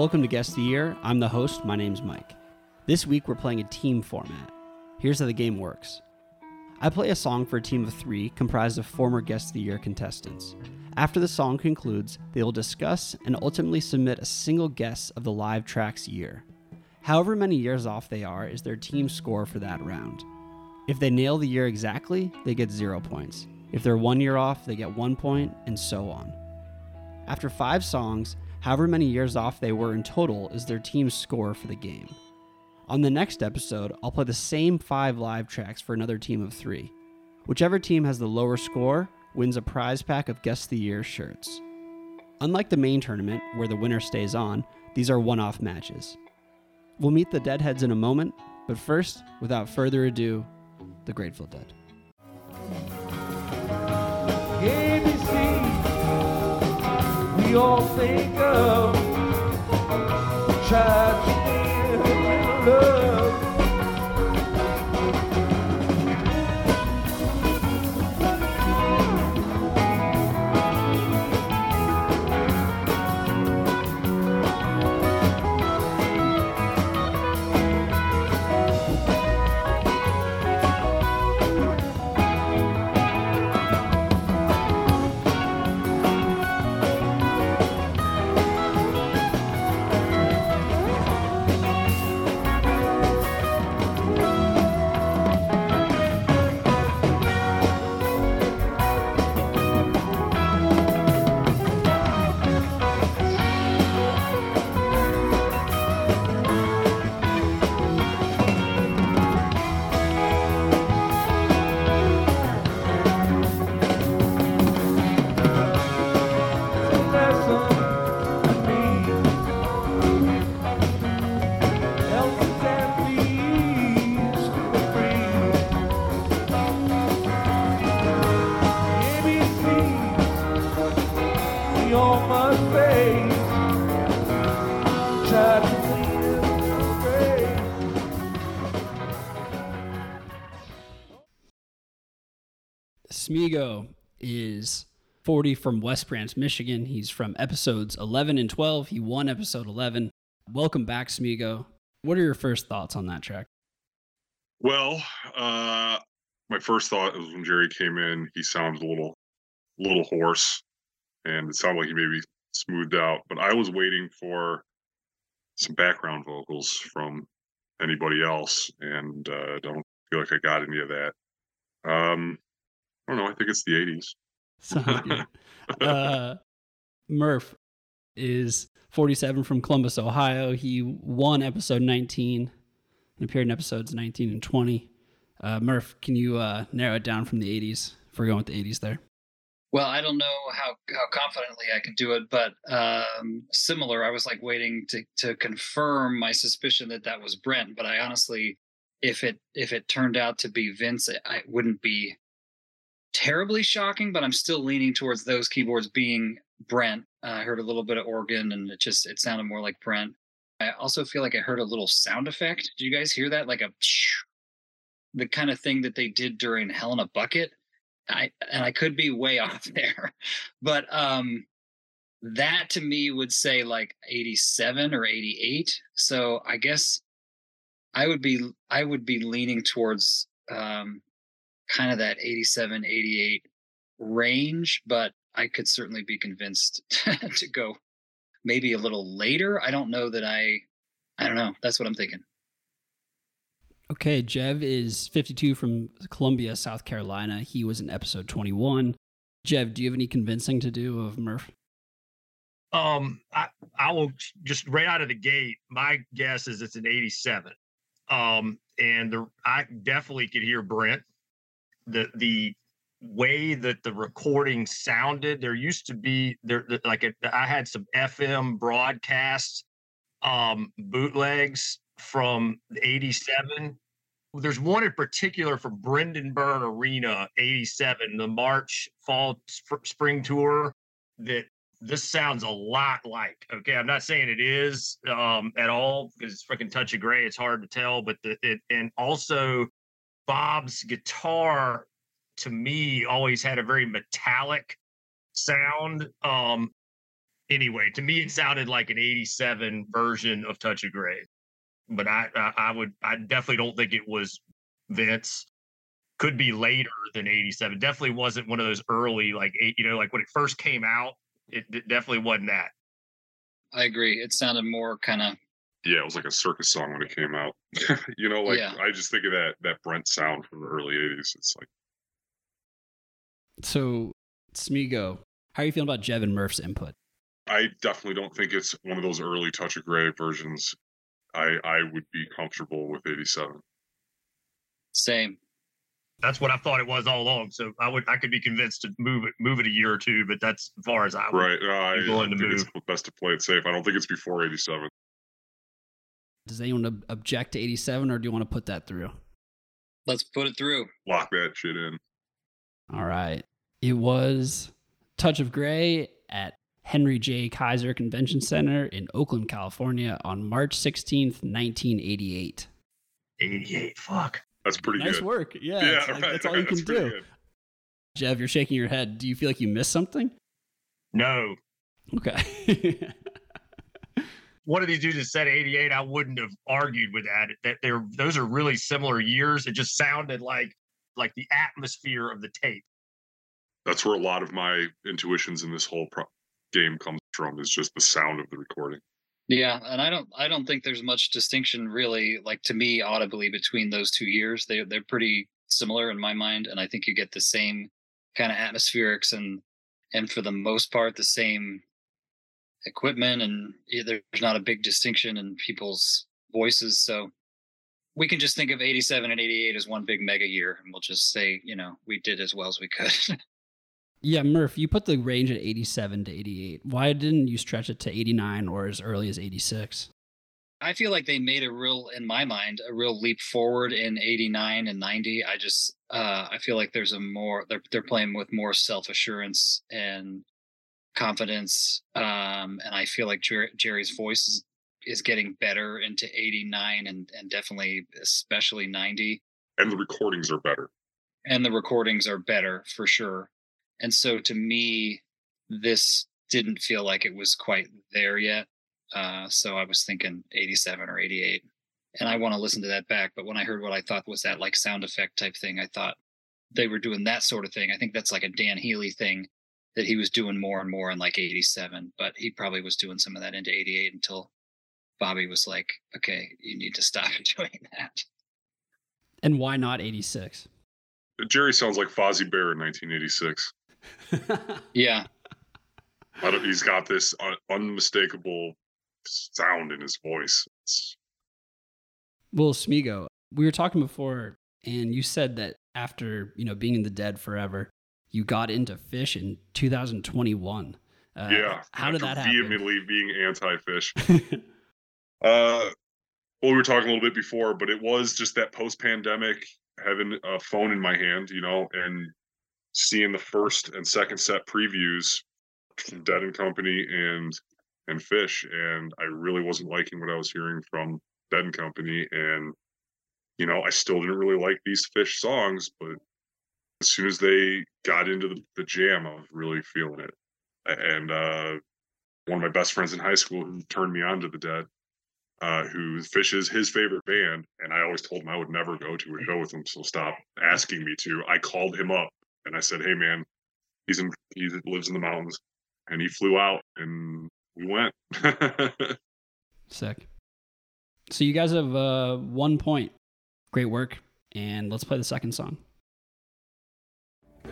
Welcome to Guest of the Year. I'm the host. My name's Mike. This week we're playing a team format. Here's how the game works. I play a song for a team of three comprised of former Guest of the Year contestants. After the song concludes, they will discuss and ultimately submit a single guess of the live track's year. However many years off they are is their team score for that round. If they nail the year exactly, they get 0 points. If they're 1 year off, they get 1 point, and so on. After 5 songs, however many years off they were in total is their team's score for the game. On the next episode, I'll play the same 5 live tracks for another team of 3. Whichever team has the lower score wins a prize pack of Guest of the Year shirts. Unlike the main tournament, where the winner stays on, these are one-off matches. We'll meet the Deadheads in a moment, but first, without further ado, the Grateful Dead. We all think of tragedy and love. Smego is 40 from West Branch, Michigan. He's from episodes 11 and 12. He won episode 11. Welcome back, Smego. What are your first thoughts on that track? Well, my first thought was when Jerry came in, he sounded a little hoarse, and it sounded like he maybe smoothed out. But I was waiting for some background vocals from anybody else, and I don't feel like I got any of that. I don't know. I think it's the 80s. Sounds good. Murph is 47 from Columbus, Ohio. He won episode 19 and appeared in episodes 19 and 20. Murph, can you narrow it down from the 80s if we're going with the 80s there? Well, I don't know how confidently I can do it, but similar, I was like waiting to confirm my suspicion that was Brent, but I honestly, if it turned out to be Vince, I wouldn't be terribly shocking, but I'm still leaning towards those keyboards being Brent. I heard a little bit of organ, and it sounded more like Brent. I also feel like I heard a little sound effect. Did you guys hear that? Like the kind of thing that they did during Hell in a Bucket. I could be way off there, but that to me would say like 87 or 88. So I guess I would be leaning towards kind of that 87, 88 range, but I could certainly be convinced to go maybe a little later. I don't know that I don't know. That's what I'm thinking. Okay. Geov is 52 from Columbia, South Carolina. He was in episode 21. Geov, do you have any convincing to do of Murph? I will just right out of the gate. My guess is it's an 87. I definitely could hear Brent. The way that the recording sounded, there used to be I had some FM broadcasts, bootlegs from 87. There's one in particular from Brendan Byrne Arena, 87, the March fall spring tour that this sounds a lot like. Okay, I'm not saying it is at all because it's freaking touch of gray. It's hard to tell, but also Bob's guitar, to me, always had a very metallic sound. anyway, to me, it sounded like an 87 version of Touch of Grey. But I definitely don't think it was Vince. Could be later than 87. Definitely wasn't one of those early, like, you know, like when it first came out, it definitely wasn't that. I agree. It sounded more kind of. Yeah, it was like a circus song when it came out. You know, like, yeah. I just think of that Brent sound from the early 80s. It's like. So, Smego, how are you feeling about Gev and Murph's input? I definitely don't think it's one of those early Touch of Grey versions. I would be comfortable with 87. Same. That's what I thought it was all along. So I could be convinced to move it a year or two, but that's as far as I would be willing to move. It's best to play it safe. I don't think it's before 87. Does anyone object to 87, or do you want to put that through? Let's put it through. Lock that shit in. All right. It was Touch of Grey at Henry J. Kaiser Convention Center in Oakland, California on March 16th, 1988. 88, fuck. That's pretty nice good. Nice work. Yeah, yeah, like, right, that's all you can do. Good. Gev, you're shaking your head. Do you feel like you missed something? No. Okay. One of these dudes that said 88, I wouldn't have argued with that. Those are really similar years. It just sounded like the atmosphere of the tape. That's where a lot of my intuitions in this whole game comes from, is just the sound of the recording. Yeah, and I don't think there's much distinction really, like, to me audibly between those 2 years. They're pretty similar in my mind, and I think you get the same kind of atmospherics and for the most part the same equipment, and there's not a big distinction in people's voices. So we can just think of 87 and 88 as one big mega year, and we'll just say, you know, we did as well as we could. Yeah, Murph, you put the range at 87 to 88. Why didn't you stretch it to 89 or as early as 86? I feel like they made in my mind, a real leap forward in 89 and 90. I just, I feel like there's they're playing with more self-assurance and confidence. And I feel like Jerry's voice is getting better into 89 and definitely, especially 90. And the recordings are better. For sure. And so to me, this didn't feel like it was quite there yet. So I was thinking 87 or 88. And I want to listen to that back. But when I heard what I thought was that like sound effect type thing, I thought they were doing that sort of thing. I think that's like a Dan Healy thing that he was doing more and more in like 87. But he probably was doing some of that into 88 until Bobby was like, okay, you need to stop doing that. And why not 86? Jerry sounds like Fozzie Bear in 1986. Yeah, he's got this unmistakable sound in his voice. Well, Smego, we were talking before, and you said that after, you know, being in the Dead forever, you got into Phish in 2021. Yeah, how did that happen? Vehemently being anti-Phish. Well, we were talking a little bit before, but it was just that post-pandemic having a phone in my hand, you know, and seeing the first and second set previews from Dead and Company and Phish, and I really wasn't liking what I was hearing from Dead and Company, and, you know, I still didn't really like these Phish songs, but as soon as they got into the jam, I was really feeling it. And one of my best friends in high school who turned me on to the Dead, who Phish is his favorite band, and I always told him I would never go to a show with him, so stop asking me to. I called him up. And I said, hey, man, he lives in the mountains. And he flew out, and we went. Sick. So you guys have 1 point. Great work. And let's play the second song. Go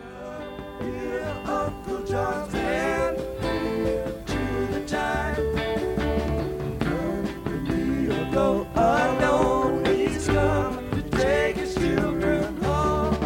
hear Uncle John's band. Hear to the time. Come and we'll go alone. He's come to take his children home.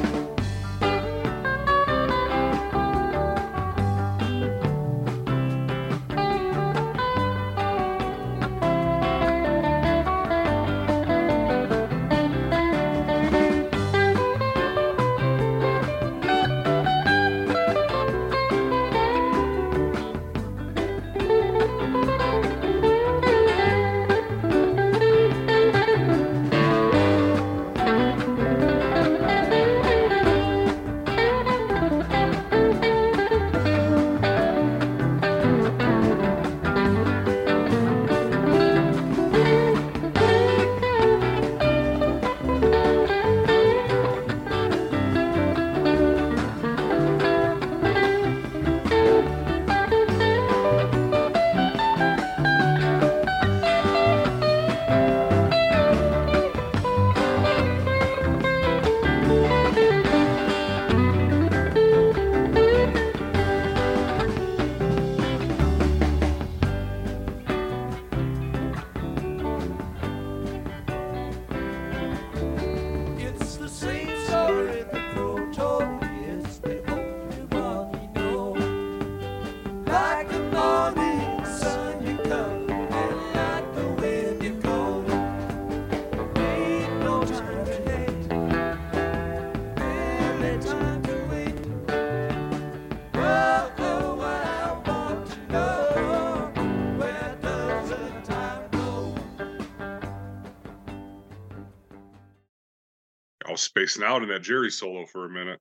spacing out in that Jerry solo for a minute.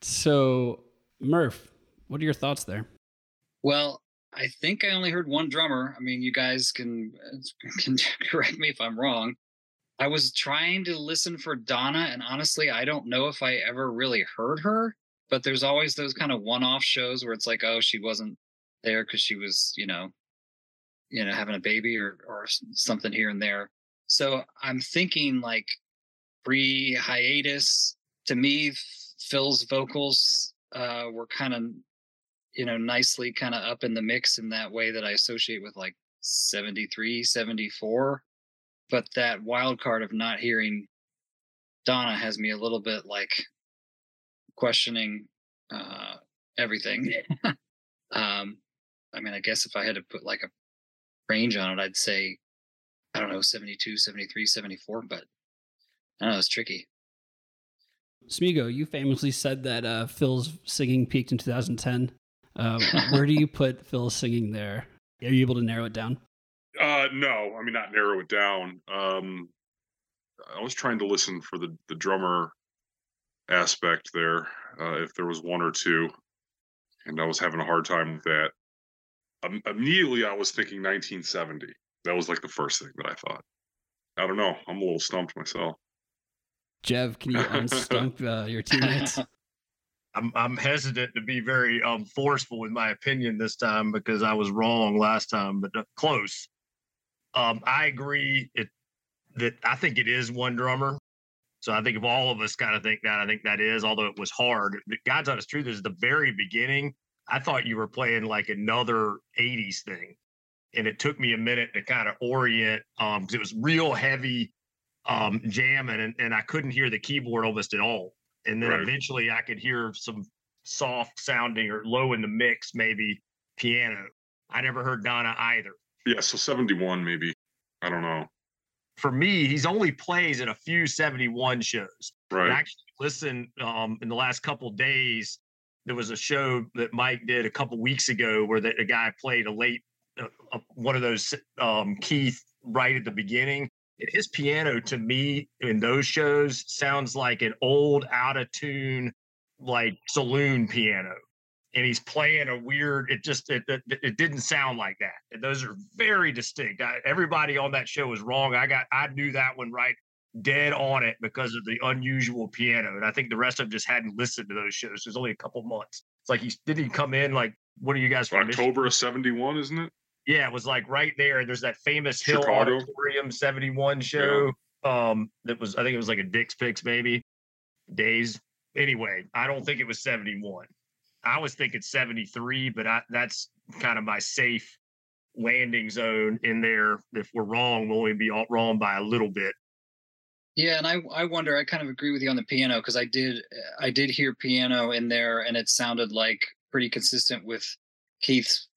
So, Murph, what are your thoughts there? Well, I think I only heard one drummer. I mean, you guys can correct me if I'm wrong. I was trying to listen for Donna, and honestly, I don't know if I ever really heard her, but there's always those kind of one-off shows where it's like, oh, she wasn't there because she was, you know, having a baby or something here and there. So I'm thinking like pre-hiatus. To me, Phil's vocals were kind of, nicely kind of up in the mix in that way that I associate with like 73, 74. But that wild card of not hearing Donna has me a little bit like questioning everything. I mean, I guess if I had to put like a range on it, I'd say, I don't know, 72, 73, 74, but I don't know, it's tricky. Smego, you famously said that Phil's singing peaked in 2010. Where do you put Phil's singing there? Are you able to narrow it down? No, I mean, not narrow it down. I was trying to listen for the drummer aspect there, if there was one or two, and I was having a hard time with that. Immediately, I was thinking 1970. That was like the first thing that I thought. I don't know. I'm a little stumped myself. Geov, can you unstump your teammates? I'm hesitant to be very forceful with my opinion this time because I was wrong last time, but close. I agree that I think it is one drummer. So I think if all of us kind of think that, I think that is, although it was hard. The God's honest truth is the very beginning, I thought you were playing like another 80s thing. And it took me a minute to kind of orient because it was real heavy jamming and I couldn't hear the keyboard almost at all. And then Eventually I could hear some soft sounding or low in the mix, maybe piano. I never heard Donna either. Yeah, so 71 maybe. I don't know. For me, he's only plays at a few 71 shows. Right. And I actually listened in the last couple of days. There was a show that Mike did a couple weeks ago where the guy played a late one of those keys right at the beginning. His piano, to me, in those shows, sounds like an old, out-of-tune, like, saloon piano. And he's playing a weird, it didn't sound like that. And those are very distinct. Everybody on that show was wrong. I knew that one right dead on it because of the unusual piano. And I think the rest of them just hadn't listened to those shows. It was only a couple months. It's like, didn't he come in, like, what are you guys from? October of 71, isn't it? Yeah, it was like right there. There's that famous Hill Auditorium 71 show that was, I think it was like a Dick's Picks maybe days. Anyway, I don't think it was 71. I was thinking 73, but that's kind of my safe landing zone in there. If we're wrong, we'll only be wrong by a little bit. Yeah, and I wonder, I kind of agree with you on the piano because I did hear piano in there and it sounded like pretty consistent with Keith's,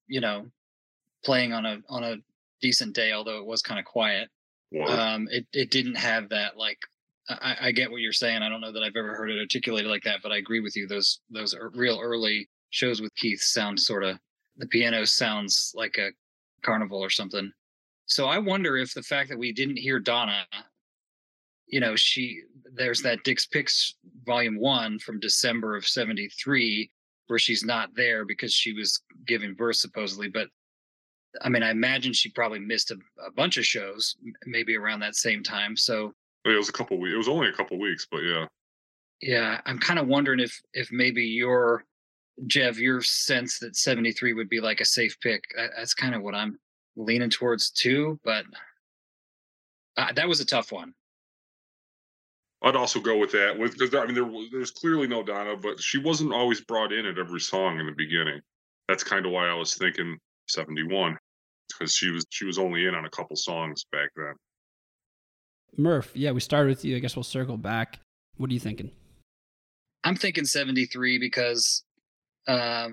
playing on a decent day, although it was kind of quiet. Wow. It didn't have that, like, I get what you're saying. I don't know that I've ever heard it articulated like that, but I agree with you. Those are real early shows with Keith sound sort of, the piano sounds like a carnival or something. So I wonder if the fact that we didn't hear Donna, there's that Dick's Picks volume 1 from December of 73 where she's not there because she was giving birth supposedly, but I mean, I imagine she probably missed a bunch of shows, maybe around that same time. So it was a couple weeks. It was only a couple weeks, but yeah. Yeah, I'm kind of wondering if maybe your sense that 73 would be like a safe pick. That's kind of what I'm leaning towards too. But that was a tough one. I'd also go with that, because I mean, there's clearly no Donna, but she wasn't always brought in at every song in the beginning. That's kind of why I was thinking 71, because she was only in on a couple songs back then. Murph, yeah, we started with you. I guess we'll circle back. What are you thinking? I'm thinking 73 because, I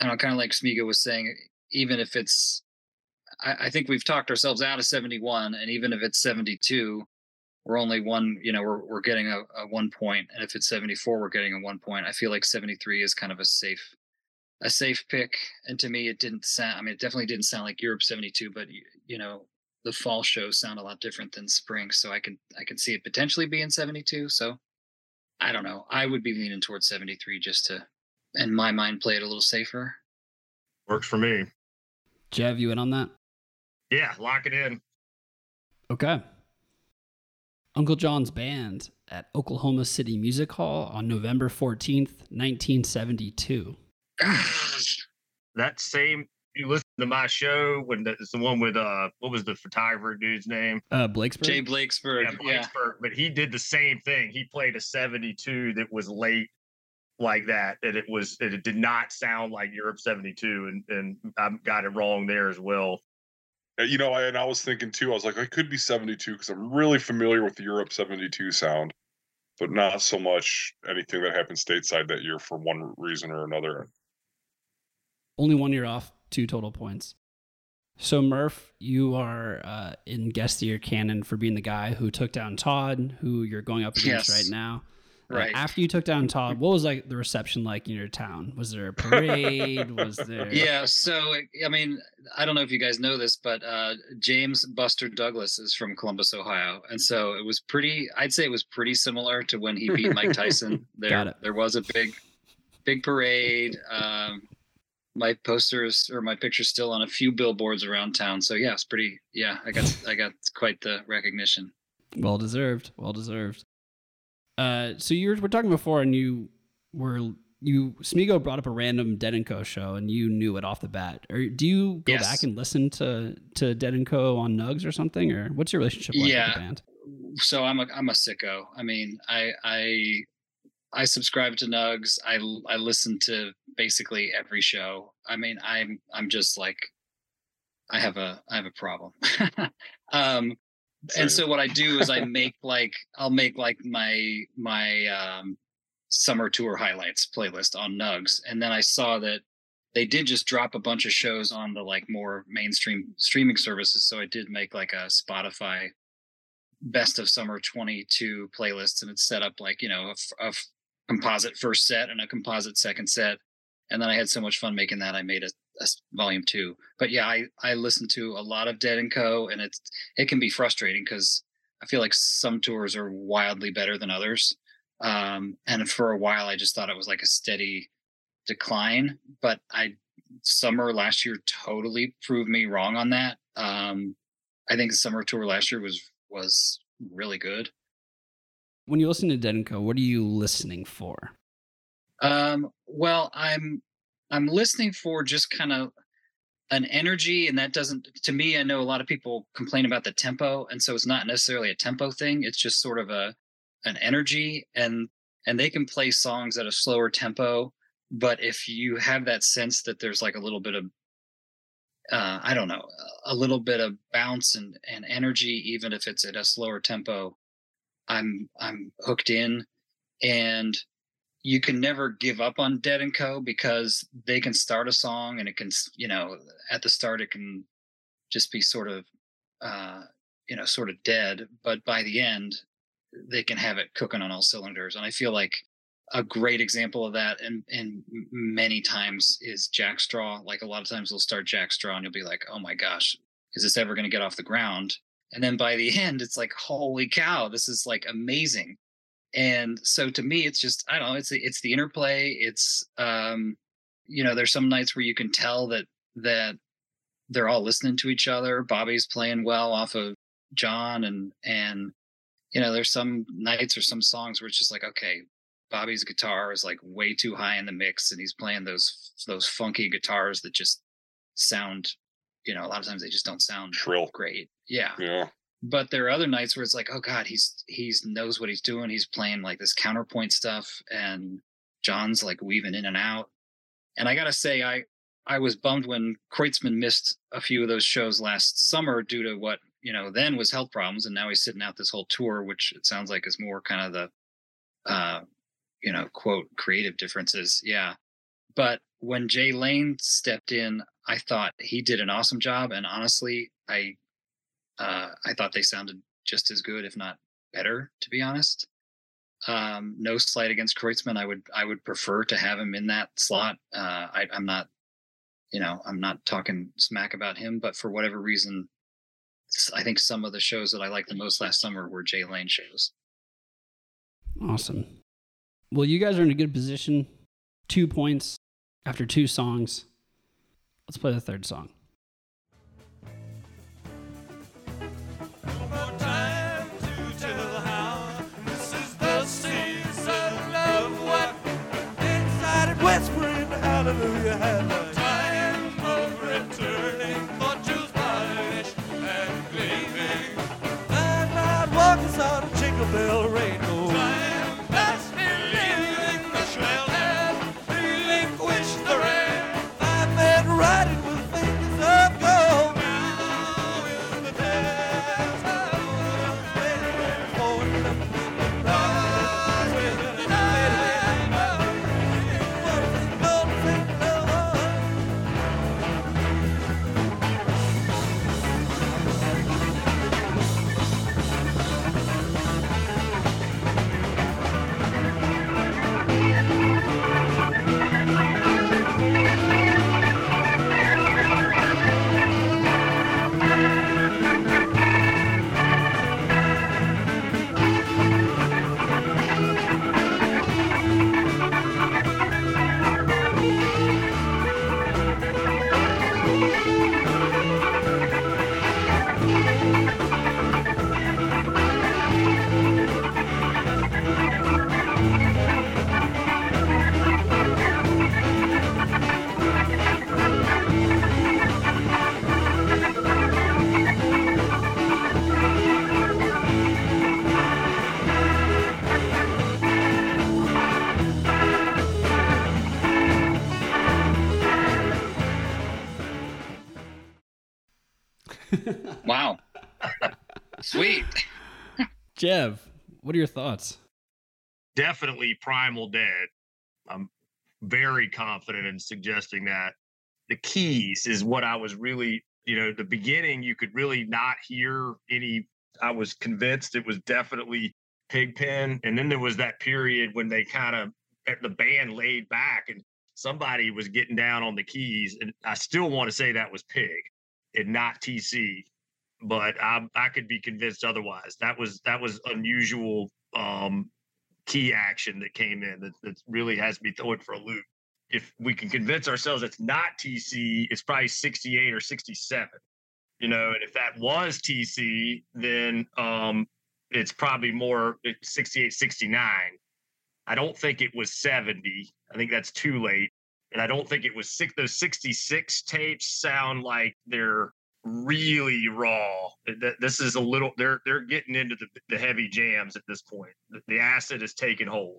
don't know, kind of like Smego was saying, even if it's, I think we've talked ourselves out of 71, and even if it's 72, we're only one, we're getting a 1 point, and if it's 74, we're getting a 1 point. I feel like 73 is kind of a safe pick. And to me, it didn't sound, I mean, it definitely didn't sound like Europe 72, but the fall shows sound a lot different than spring. So I can see it potentially being 72. So I don't know. I would be leaning towards 73 just to, in my mind, play it a little safer. Works for me. Gev, you in on that? Yeah, lock it in. Okay. Uncle John's Band at Oklahoma City Music Hall on November 14th, 1972. That same, you listen to my show when it's the one with, what was the photographer dude's name? Blakesburg? Jay Blakesburg. Yeah, Blakesburg. Yeah. But he did the same thing. He played a 72 that was late like that. And it did not sound like Europe 72. And I got it wrong there as well. You know, and I was thinking too, I was like, I could be 72 because I'm really familiar with the Europe 72 sound, but not so much anything that happened stateside that year for one reason or another. Only 1 year off, 2 total points. So, Murph, you are in guest of your canon for being the guy who took down Todd, who you're going up against right now. Right. After you took down Todd, what was like the reception like in your town? Was there a parade? Was there? Yeah. So, I mean, I don't know if you guys know this, but James Buster Douglas is from Columbus, Ohio. And so it was pretty, I'd say it was pretty similar to when he beat Mike Tyson. There was a big parade. My posters or my picture's still on a few billboards around town. So yeah, it's pretty, yeah, I got quite the recognition. Well deserved. So we're talking before, and Smego brought up a random Dead & Co. show, and you knew it off the bat. Or do you go back and listen to Dead & Co. on Nugs or something, or what's your relationship like with the band? So I'm a sicko. I mean, I subscribe to Nugs. I listen to basically every show. I mean, I'm just like, I have a problem. And so what I do is I'll make my summer tour highlights playlist on Nugs. And then I saw that they did just drop a bunch of shows on the like more mainstream streaming services. So I did make like a Spotify best of summer 22 playlist, and it's set up like, you know, a composite first set and a composite second set. And then I had so much fun making that I made a volume 2. But yeah, I listen to a lot of Dead and Co. And it can be frustrating because I feel like some tours are wildly better than others. And for a while, I just thought it was like a steady decline. But summer last year totally proved me wrong on that. I think the summer tour last year was really good. When you listen to Dead and Co., what are you listening for? Well, I'm listening for just kind of an energy, and that doesn't, to me, I know a lot of people complain about the tempo, and so it's not necessarily a tempo thing. It's just sort of an energy, and they can play songs at a slower tempo. But if you have that sense that there's like a little bit of, I don't know, a little bit of bounce and energy, even if it's at a slower tempo, I'm hooked in. And you can never give up on Dead and Co. because they can start a song and it can, you know, at the start it can just be sort of, you know, sort of dead. But by the end, they can have it cooking on all cylinders. And I feel like a great example of that, and many times, is Jack Straw. Like a lot of times they'll start Jack Straw and you'll be like, oh my gosh, is this ever going to get off the ground? And then by the end, it's like, holy cow, this is like amazing. And so to me, it's just, I don't know, it's the interplay. It's, you know, there's some nights where you can tell that they're all listening to each other. Bobby's playing well off of John. And, you know, there's some nights or some songs where it's just like, okay, Bobby's guitar is like way too high in the mix. And he's playing those funky guitars that just sound, you know, a lot of times they just don't sound shrill, great. Yeah. Yeah. But there are other nights where it's like, oh God, he's knows what he's doing. He's playing like this counterpoint stuff, and John's like weaving in and out. And I gotta say, I was bummed when Kreutzmann missed a few of those shows last summer due to what, you know, then was health problems, and now he's sitting out this whole tour, which it sounds like is more kind of the, you know, quote creative differences. Yeah. But when Jay Lane stepped in, I thought he did an awesome job, and honestly, I thought they sounded just as good, if not better, to be honest. No slight against Kreutzmann. I would prefer to have him in that slot. I'm not talking smack about him, but for whatever reason, I think some of the shows that I liked the most last summer were Jay Lane shows. Awesome. Well, you guys are in a good position. 2 points after two songs. Let's play the third song. Whispering hallelujah, had no time of returning for Jews punished and gleaming. And I'd walk us out of Jingle Bell Rain. Time past believing the shell and relinquish the rain. I met riding with fingers of gold. Now is the past. Wow. Sweet. Geov, what are your thoughts? Definitely Primal Dead. I'm very confident in suggesting that. The keys is what I was really, the beginning, you could really not hear any. I was convinced it was definitely Pigpen. And then there was that period when they the band laid back and somebody was getting down on the keys. And I still want to say that was Pig and not TC, but I could be convinced otherwise. That was unusual key action that came in that really has me thrown for a loop. If we can convince ourselves it's not TC, it's probably 68 or 67, and if that was TC, then it's probably more 68, 69. I don't think it was 70. I think that's too late. And I don't think it was those 66 tapes sound like they're really raw. This is a little, they're getting into the heavy jams at this point. The acid is taking hold.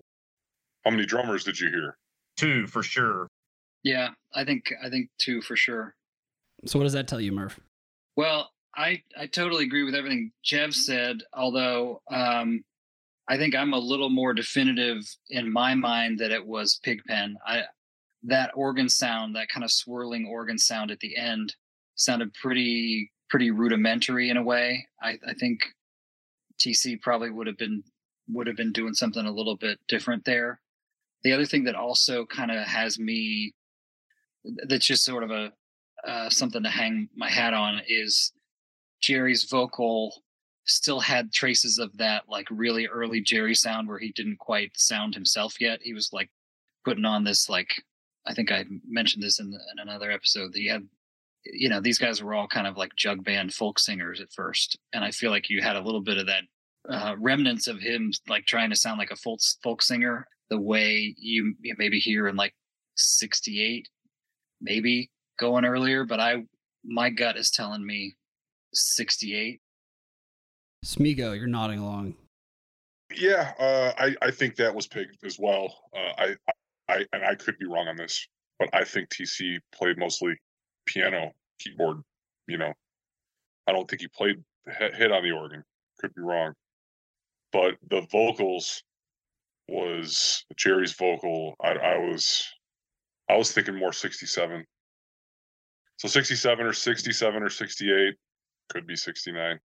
How many drummers did you hear? Two for sure. Yeah, I think two for sure. So what does that tell you, Murph? Well, I totally agree with everything Geov said, although I think I'm a little more definitive in my mind that it was Pigpen. That organ sound, that kind of swirling organ sound at the end, sounded pretty rudimentary in a way. I think TC probably would have been doing something a little bit different there. The other thing that also kind of has me, that's just sort of a something to hang my hat on, is Jerry's vocal still had traces of that like really early Jerry sound where he didn't quite sound himself yet. He was like putting on this like. I think I mentioned this in another episode that you had, these guys were all kind of like jug band folk singers at first. And I feel like you had a little bit of that remnants of him, like trying to sound like a folk singer, the way you maybe hear in like 68, maybe going earlier, but my gut is telling me 68. Smego, you're nodding along. Yeah. I think that was Pig as well. I could be wrong on this, but I think TC played mostly piano, keyboard, I don't think he played hit on the organ. Could be wrong. But the vocals was Jerry's vocal. I was thinking more 67. So 67 or 68, could be 69.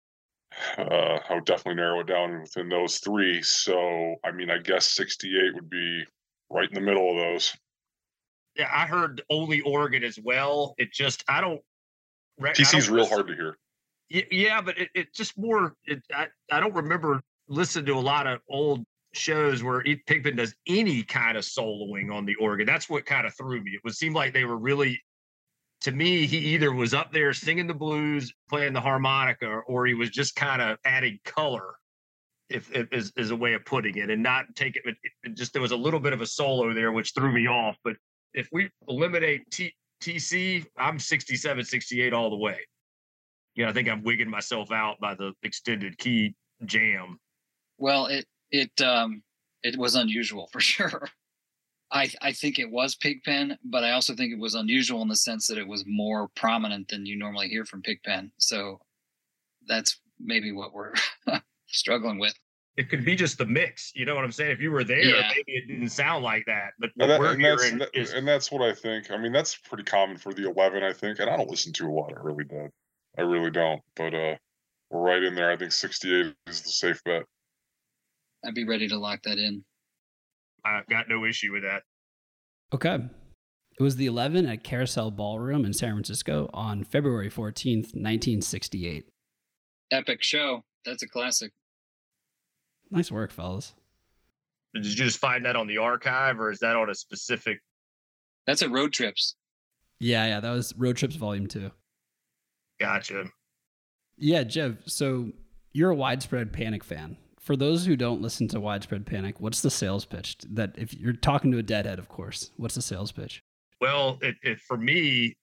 I would definitely narrow it down within those three. So, I guess 68 would be right in the middle of those. Yeah, I heard only organ as well. It just, I don't. TC's real hard to hear. Yeah, but it just more, I don't remember listening to a lot of old shows where Pigpen does any kind of soloing on the organ. That's what kind of threw me. It would seem like they were really, to me, he either was up there singing the blues, playing the harmonica, or he was just kind of adding color, is a way of putting it, and not take it. It just, there was a little bit of a solo there, which threw me off. But if we eliminate TC, I'm 67, 68 all the way. You know, I think I'm wigging myself out by the extended key jam. Well, it was unusual for sure. I think it was Pigpen, but I also think it was unusual in the sense that it was more prominent than you normally hear from Pigpen. So that's maybe what we're struggling with. It could be just the mix. You know what I'm saying? If you were there, yeah, maybe it didn't sound like that. But that's what I think. I mean, that's pretty common for the 11, I think. And I don't listen to a lot of early Dead. I really don't. But we're right in there. I think 68 is the safe bet. I'd be ready to lock that in. I've got no issue with that. Okay. It was the 11 at Carousel Ballroom in San Francisco on February 14th, 1968. Epic show. That's a classic. Nice work, fellas. Did you just find that on the archive, or is that on a specific? That's at Road Trips. Yeah, that was Road Trips Volume 2. Gotcha. Yeah, Geov, so you're a Widespread Panic fan. For those who don't listen to Widespread Panic, what's the sales pitch? That if you're talking to a Deadhead, of course, what's the sales pitch? Well, for me,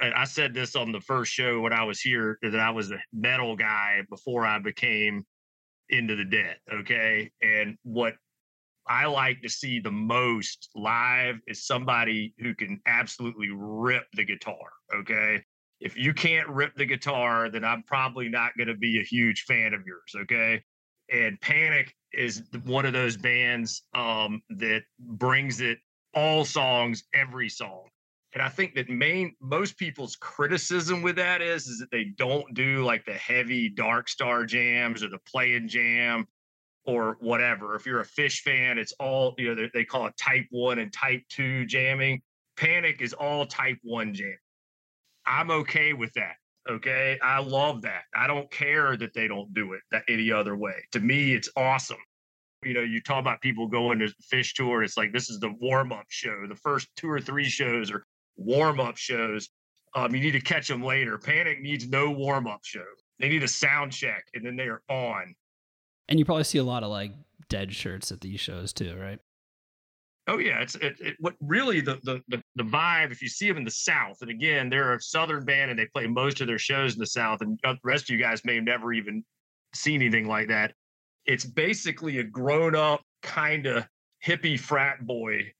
I said this on the first show when I was here, that I was a metal guy before I became into the Dead, okay? And what I like to see the most live is somebody who can absolutely rip the guitar, okay? If you can't rip the guitar, then I'm probably not going to be a huge fan of yours, okay? And Panic is one of those bands that brings it all songs, every song. And I think that most people's criticism with that is that they don't do like the heavy Dark Star jams or the playing jam or whatever. If you're a Phish fan, it's all, you know, they call it type 1 and type 2 jamming. Panic is all type 1 jam. I'm okay with that. Okay, I love that. I don't care that they don't do it that any other way. To me, it's awesome. You know, you talk about people going to Phish tour, it's like this is the warm-up show. The first 2 or 3 shows are warm-up shows. You need to catch them later. Panic needs no warm-up show. They need a sound check, and then they are on. And you probably see a lot of like Dead shirts at these shows too, right? Oh yeah, it's what really the vibe. If you see them in the South, and again, they're a Southern band and they play most of their shows in the South, and the rest of you guys may have never even seen anything like that. It's basically a grown up kind of hippie frat boy,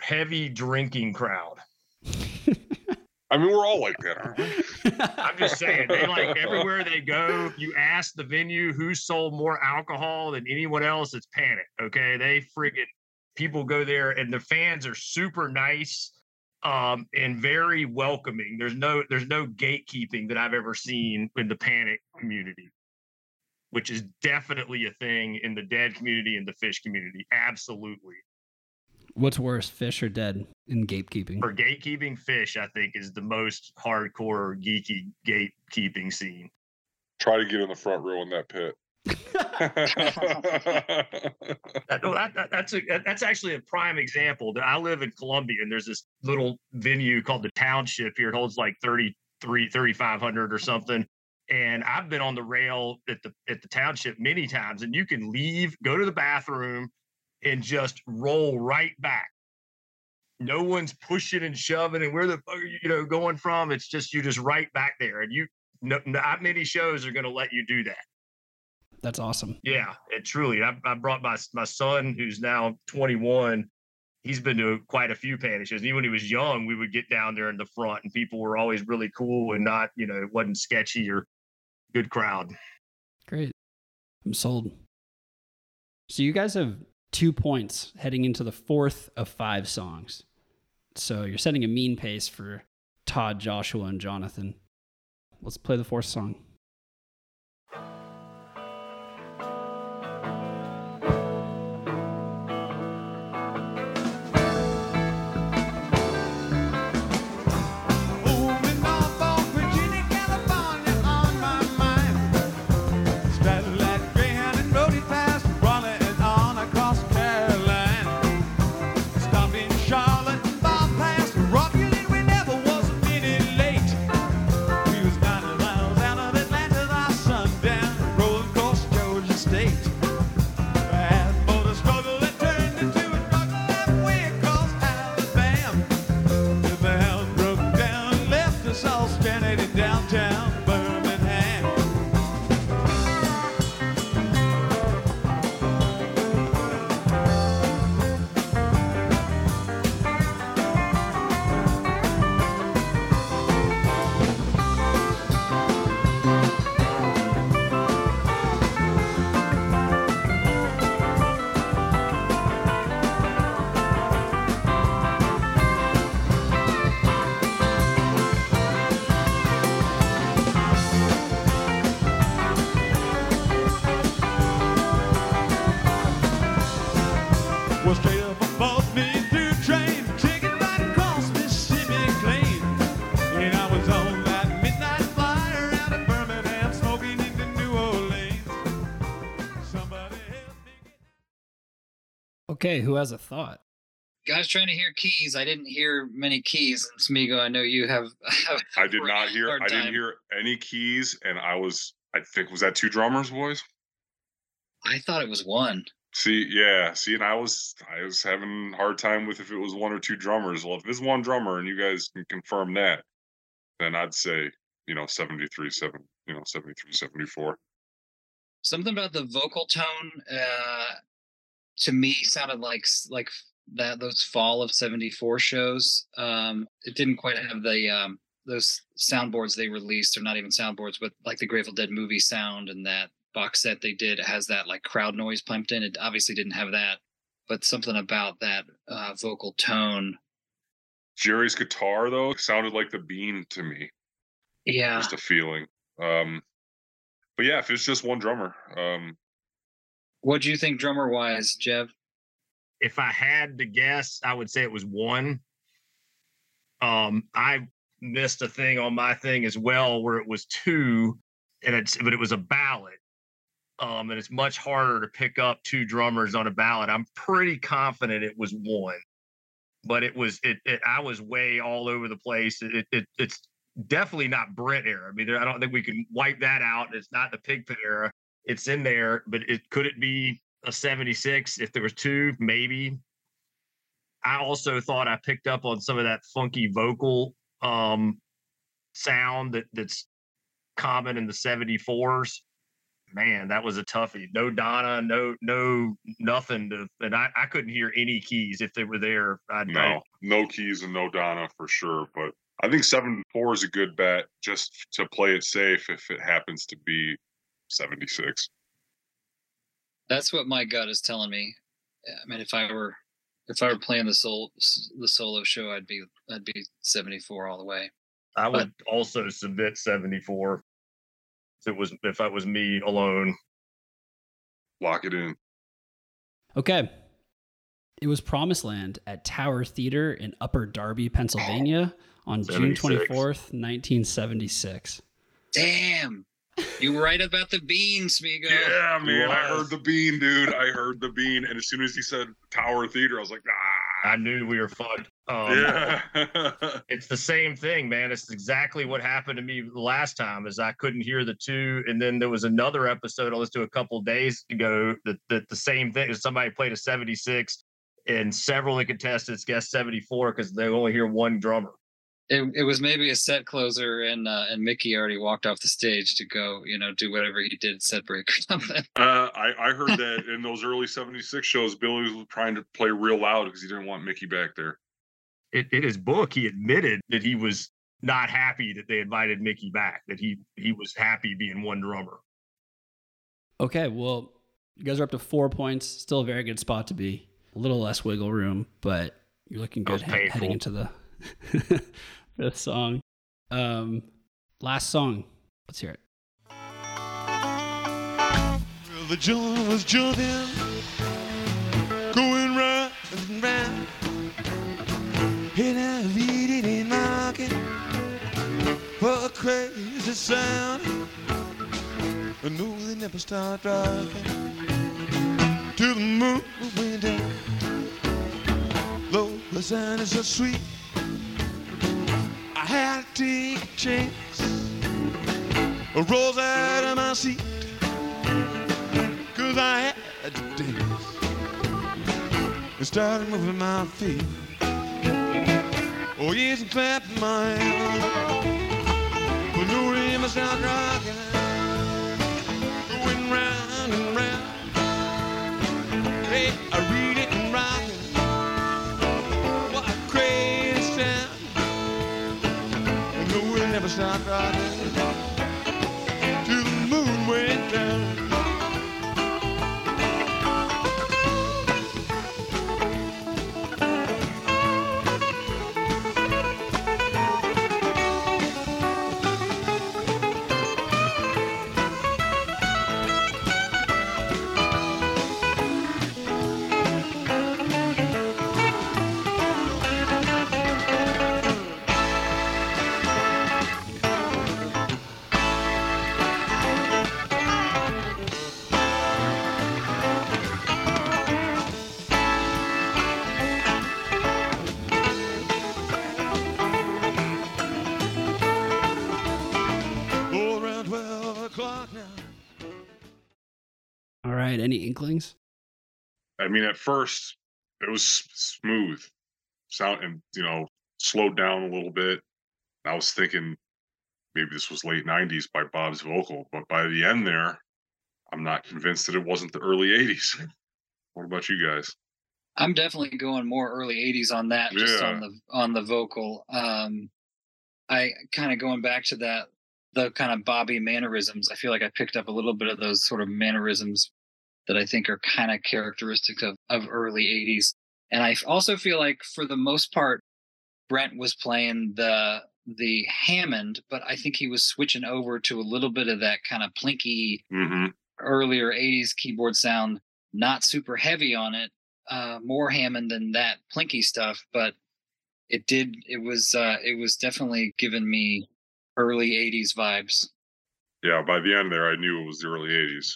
heavy drinking crowd. I mean, we're all like that, aren't we? I'm just saying, they like everywhere they go. You ask the venue who sold more alcohol than anyone else, it's Panic. Okay, they friggin'. People go there and the fans are super nice and very welcoming. There's no gatekeeping that I've ever seen in the Panic community, which is definitely a thing in the Dead community and the Phish community. Absolutely. What's worse, Phish or Dead in gatekeeping? For gatekeeping, Phish, I think, is the most hardcore, geeky gatekeeping scene. Try to get in the front row in that pit. That's actually a prime example. That I live in Columbia, and there's this little venue called the Township here. It holds like 3,500 or something. And I've been on the rail at the Township many times. And you can leave, go to the bathroom, and just roll right back. No one's pushing and shoving, and where the fuck are you, going from? It's just you just right back there, and not many shows are going to let you do that. That's awesome. Yeah, it truly. I brought my son, who's now 21. He's been to quite a few Panic shows. And even when he was young, we would get down there in the front, and people were always really cool and not, it wasn't sketchy or good crowd. Great. I'm sold. So you guys have 2 points heading into the fourth of 5 songs. So you're setting a mean pace for Todd, Joshua, and Jonathan. Let's play the fourth song. Okay, who has a thought? I was trying to hear keys. I didn't hear many keys. And Smego, I know you have I did not hear. I didn't hear any keys, and I think was that two drummers' voice? I thought it was one. See, and I was having a hard time with if it was one or two drummers. Well, if it's one drummer, and you guys can confirm that, then I'd say 73, 74. Something about the vocal tone to me sounded like that those fall of 74 shows. It didn't quite have the those soundboards they released, or not even soundboards, but like the Grateful Dead movie sound, and that box set they did has that like crowd noise pumped in. It obviously didn't have that, but something about that vocal tone. Jerry's guitar though sounded like the Bean to me. Yeah, just a feeling. But yeah, if it's just one drummer. What do you think drummer wise, Geov? If I had to guess, I would say it was one. I missed a thing on my thing as well where it was two, but it was a ballad. And it's much harder to pick up two drummers on a ballad. I'm pretty confident it was one, but I was way all over the place. It's definitely not Brent era. I mean, I don't think we can wipe that out. It's not the Pigpen era. It's in there, but could it be a 76 if there was two? Maybe. I also thought I picked up on some of that funky vocal sound that's common in the 74s. Man, that was a toughie. No Donna, no nothing. And I couldn't hear any keys if they were there. No keys and no Donna for sure. But I think 74 is a good bet just to play it safe if it happens to be 76. That's what my gut is telling me. I mean, if I were playing the solo show, I'd be 74 all the way. I would also submit 74. If I was me alone. Lock it in. Okay. It was Promised Land at Tower Theater in Upper Darby, Pennsylvania on June 24th, 1976. Damn. You were right about the Bean, Smego. Yeah, man. I heard the Bean, dude. And as soon as he said Tower Theater, I was like, I knew we were fucked. It's the same thing, man. It's exactly what happened to me last time is I couldn't hear the two. And then there was another episode I listened to a couple days ago that the same thing. Somebody played a 76 and several of the contestants guessed 74 because they only hear one drummer. It was maybe a set closer, and Mickey already walked off the stage to go, do whatever he did, set break or something. I heard that in those early 76 shows, Billy was trying to play real loud because he didn't want Mickey back there. In his book, he admitted that he was not happy that they invited Mickey back, that he was happy being one drummer. Okay, well, you guys are up to 4 points. Still a very good spot to be. A little less wiggle room, but you're looking good heading into the... the song. Last song. Let's hear it. Well, the John was jumping, going round and round, and I lead it in market for a crazy sound. I know they never start rocking till the moon went down. Though the sound is so sweet, I had to take a chance. I rose out of my seat, cause I had to dance. And started moving my feet. Oh, yes, and clapping my hands. But no rhythm, I started rocking out. Going round and round. Hey, I read it and rocking. What a crazy sound. No, we'll never stop rocking till the moon went down. had any inklings? I mean, at first it was smooth sound and, you know, slowed down a little bit. I was thinking maybe this was late 90s by Bob's vocal, but by the end there, I'm not convinced that it wasn't the early 80s. What about you guys? I'm definitely going more early 80s on that, just on the vocal. I kind of going back to that, the kind of Bobby mannerisms. I feel like I picked up a little bit of those sort of mannerisms that I think are kind of characteristic of early 80s. And I also feel like for the most part, Brent was playing the Hammond, but I think he was switching over to a little bit of that kind of plinky earlier 80s keyboard sound, not super heavy on it, more Hammond than that plinky stuff, but it was definitely giving me early 80s vibes. Yeah, by the end there I knew it was the early 80s,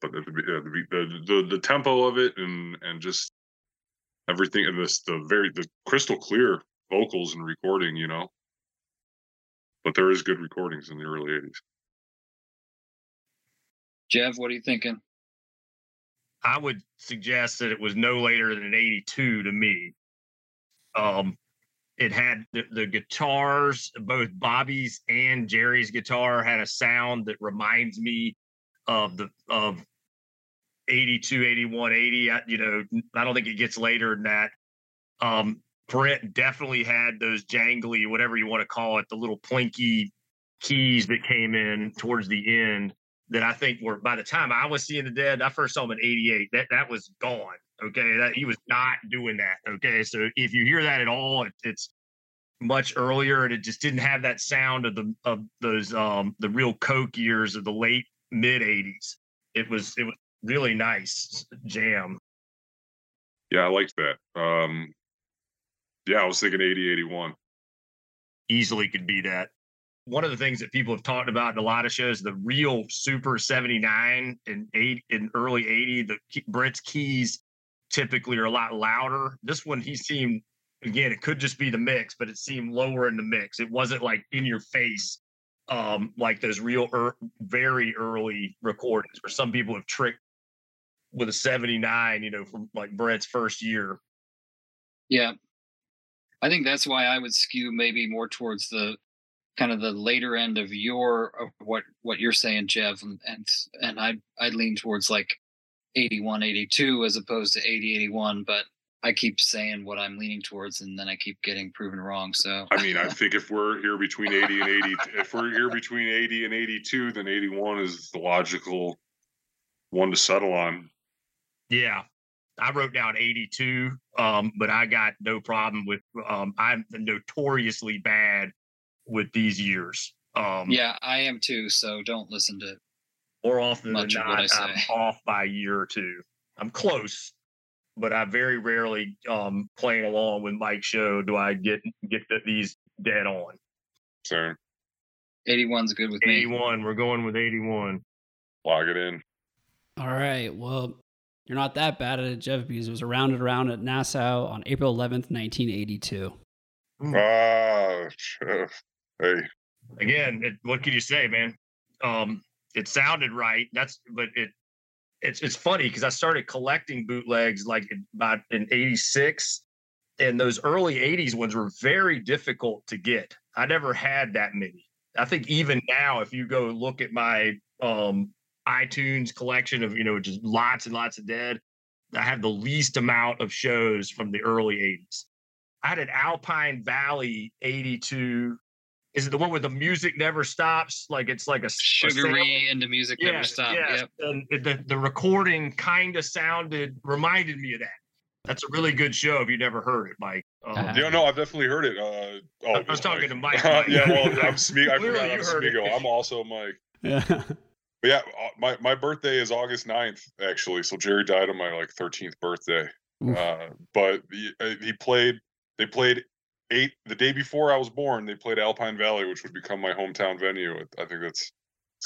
but the tempo of it and just everything in this, the crystal clear vocals and recording, you know. But there is good recordings in the early 80s. Gev, what are you thinking? I would suggest that it was no later than 82 to me. It had the guitars, both Bobby's and Jerry's guitar had a sound that reminds me of 82, 81, 80. I don't think it gets later than that. Brent definitely had those jangly, whatever you want to call it, the little plinky keys that came in towards the end that I think were, by the time I was seeing the Dead, I first saw him in 88. That was gone. Okay. He was not doing that. Okay. So if you hear that at all, it's much earlier, and it just didn't have that sound of those the real Coke years of the late mid-80s. It was really nice jam. Yeah, I liked that. Yeah, I was thinking 80, 81. Easily could be that. One of the things that people have talked about in a lot of shows, the real Super 79 and 8 and early 80, Brent's keys typically are a lot louder. This one, he seemed, again, it could just be the mix, but it seemed lower in the mix. It wasn't like in your face, like those real very early recordings where some people have tricked with a 79, you know, from like Brent's first year. Yeah. I think that's why I would skew maybe more towards the kind of the later end of what you're saying, Gev, and I'd lean towards like 81, 82 as opposed to 80, 81, but I keep saying what I'm leaning towards and then I keep getting proven wrong. So I mean, I think if we're here between 80 and 82, then 81 is the logical one to settle on. Yeah. I wrote down 82, but I got no problem with. I'm notoriously bad with these years. Yeah, I am too. So don't listen to. More often than not, I'm off by a year or two. I'm close, but I very rarely playing along with Mike's show do I get these dead on. Sure. 81's good with 81, me. 81. We're going with 81. Log it in. All right. Well. You're not that bad at it, Gev, because it was rounded around at Nassau on April 11th, 1982. Hey. Again, what could you say, man? It sounded right. It's funny because I started collecting bootlegs like about in 86, and those early 80s ones were very difficult to get. I never had that many. I think even now, if you go look at my iTunes collection of, you know, just lots and lots of Dead. I have the least amount of shows from the early 80s. I had an Alpine Valley 82. Is it the one where the music never stops? Like it's like a sugary and the music never stops. Yeah. Yep. And the recording kind of reminded me of that. That's a really good show if you never heard it, Mike. Yeah, no, I've definitely heard it. I was talking to Mike. Yeah, well, I'm Smego. I forgot I'm Smego. I'm also Mike. Yeah. But yeah, my birthday is August 9th, actually. So Jerry died on my like 13th birthday. But they played the day before I was born. They played Alpine Valley, which would become my hometown venue. I think it's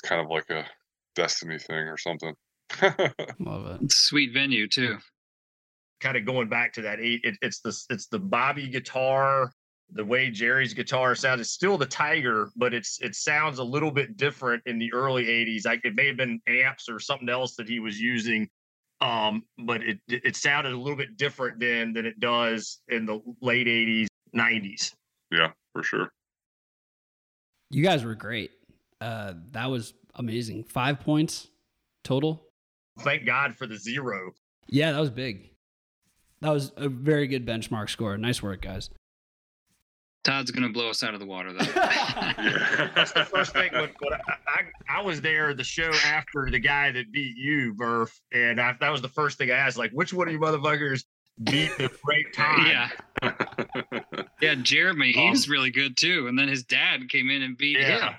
kind of like a destiny thing or something. Love it. Sweet venue too. Kind of going back to that, it's the Bobby guitar the way Jerry's guitar sounds, it's still the Tiger, but it sounds a little bit different in the early 80s. Like it may have been amps or something else that he was using, but it sounded a little bit different then than it does in the late 80s, 90s. Yeah, for sure. You guys were great. That was amazing. 5 points total. Thank God for the zero. Yeah, that was big. That was a very good benchmark score. Nice work, guys. Todd's going to blow us out of the water, though. That's the first thing. But I was there the show after the guy that beat you, Murph, and that was the first thing I asked, like, which one of you motherfuckers beat the great Todd? Yeah. Yeah, Jeremy, he's really good, too. And then his dad came in and beat him.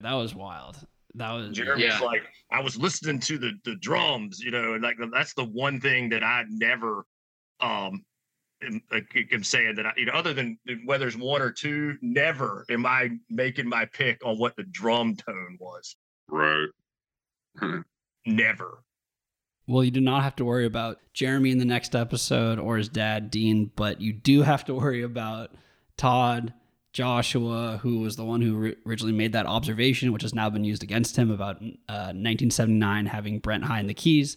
That was wild. That was Jeremy's like, I was listening to the drums, you know, and like that's the one thing that I never am saying that I, you know, other than whether it's one or two, never am I making my pick on what the drum tone was. Right. Never. Well, you do not have to worry about Jeremy in the next episode or his dad, Dean, but you do have to worry about Todd Joshua, who was the one who originally made that observation, which has now been used against him about 1979, having Brent high in the keys.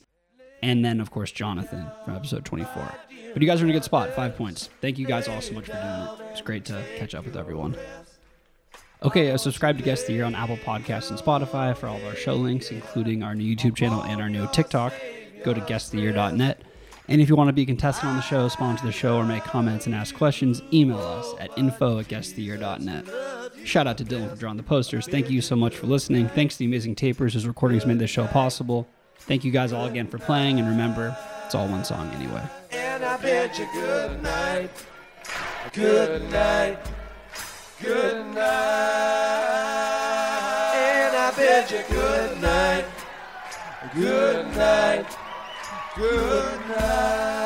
And then, of course, Jonathan from episode 24. But you guys are in a good spot, 5 points. Thank you guys all so much for doing it. It's great to catch up with everyone. Okay, subscribe to Guest of the Year on Apple Podcasts and Spotify for all of our show links, including our new YouTube channel and our new TikTok. Go to guestoftheyear.net. And if you want to be a contestant on the show, sponsor the show, or make comments and ask questions, email us at info@guestoftheyear.net. Shout out to Dylan for drawing the posters. Thank you so much for listening. Thanks to the amazing tapers whose recordings made this show possible. Thank you guys all again for playing, and remember, it's all one song anyway. And I bid you good night. Good night. Good night. And I bid you good night. Good night. Good night.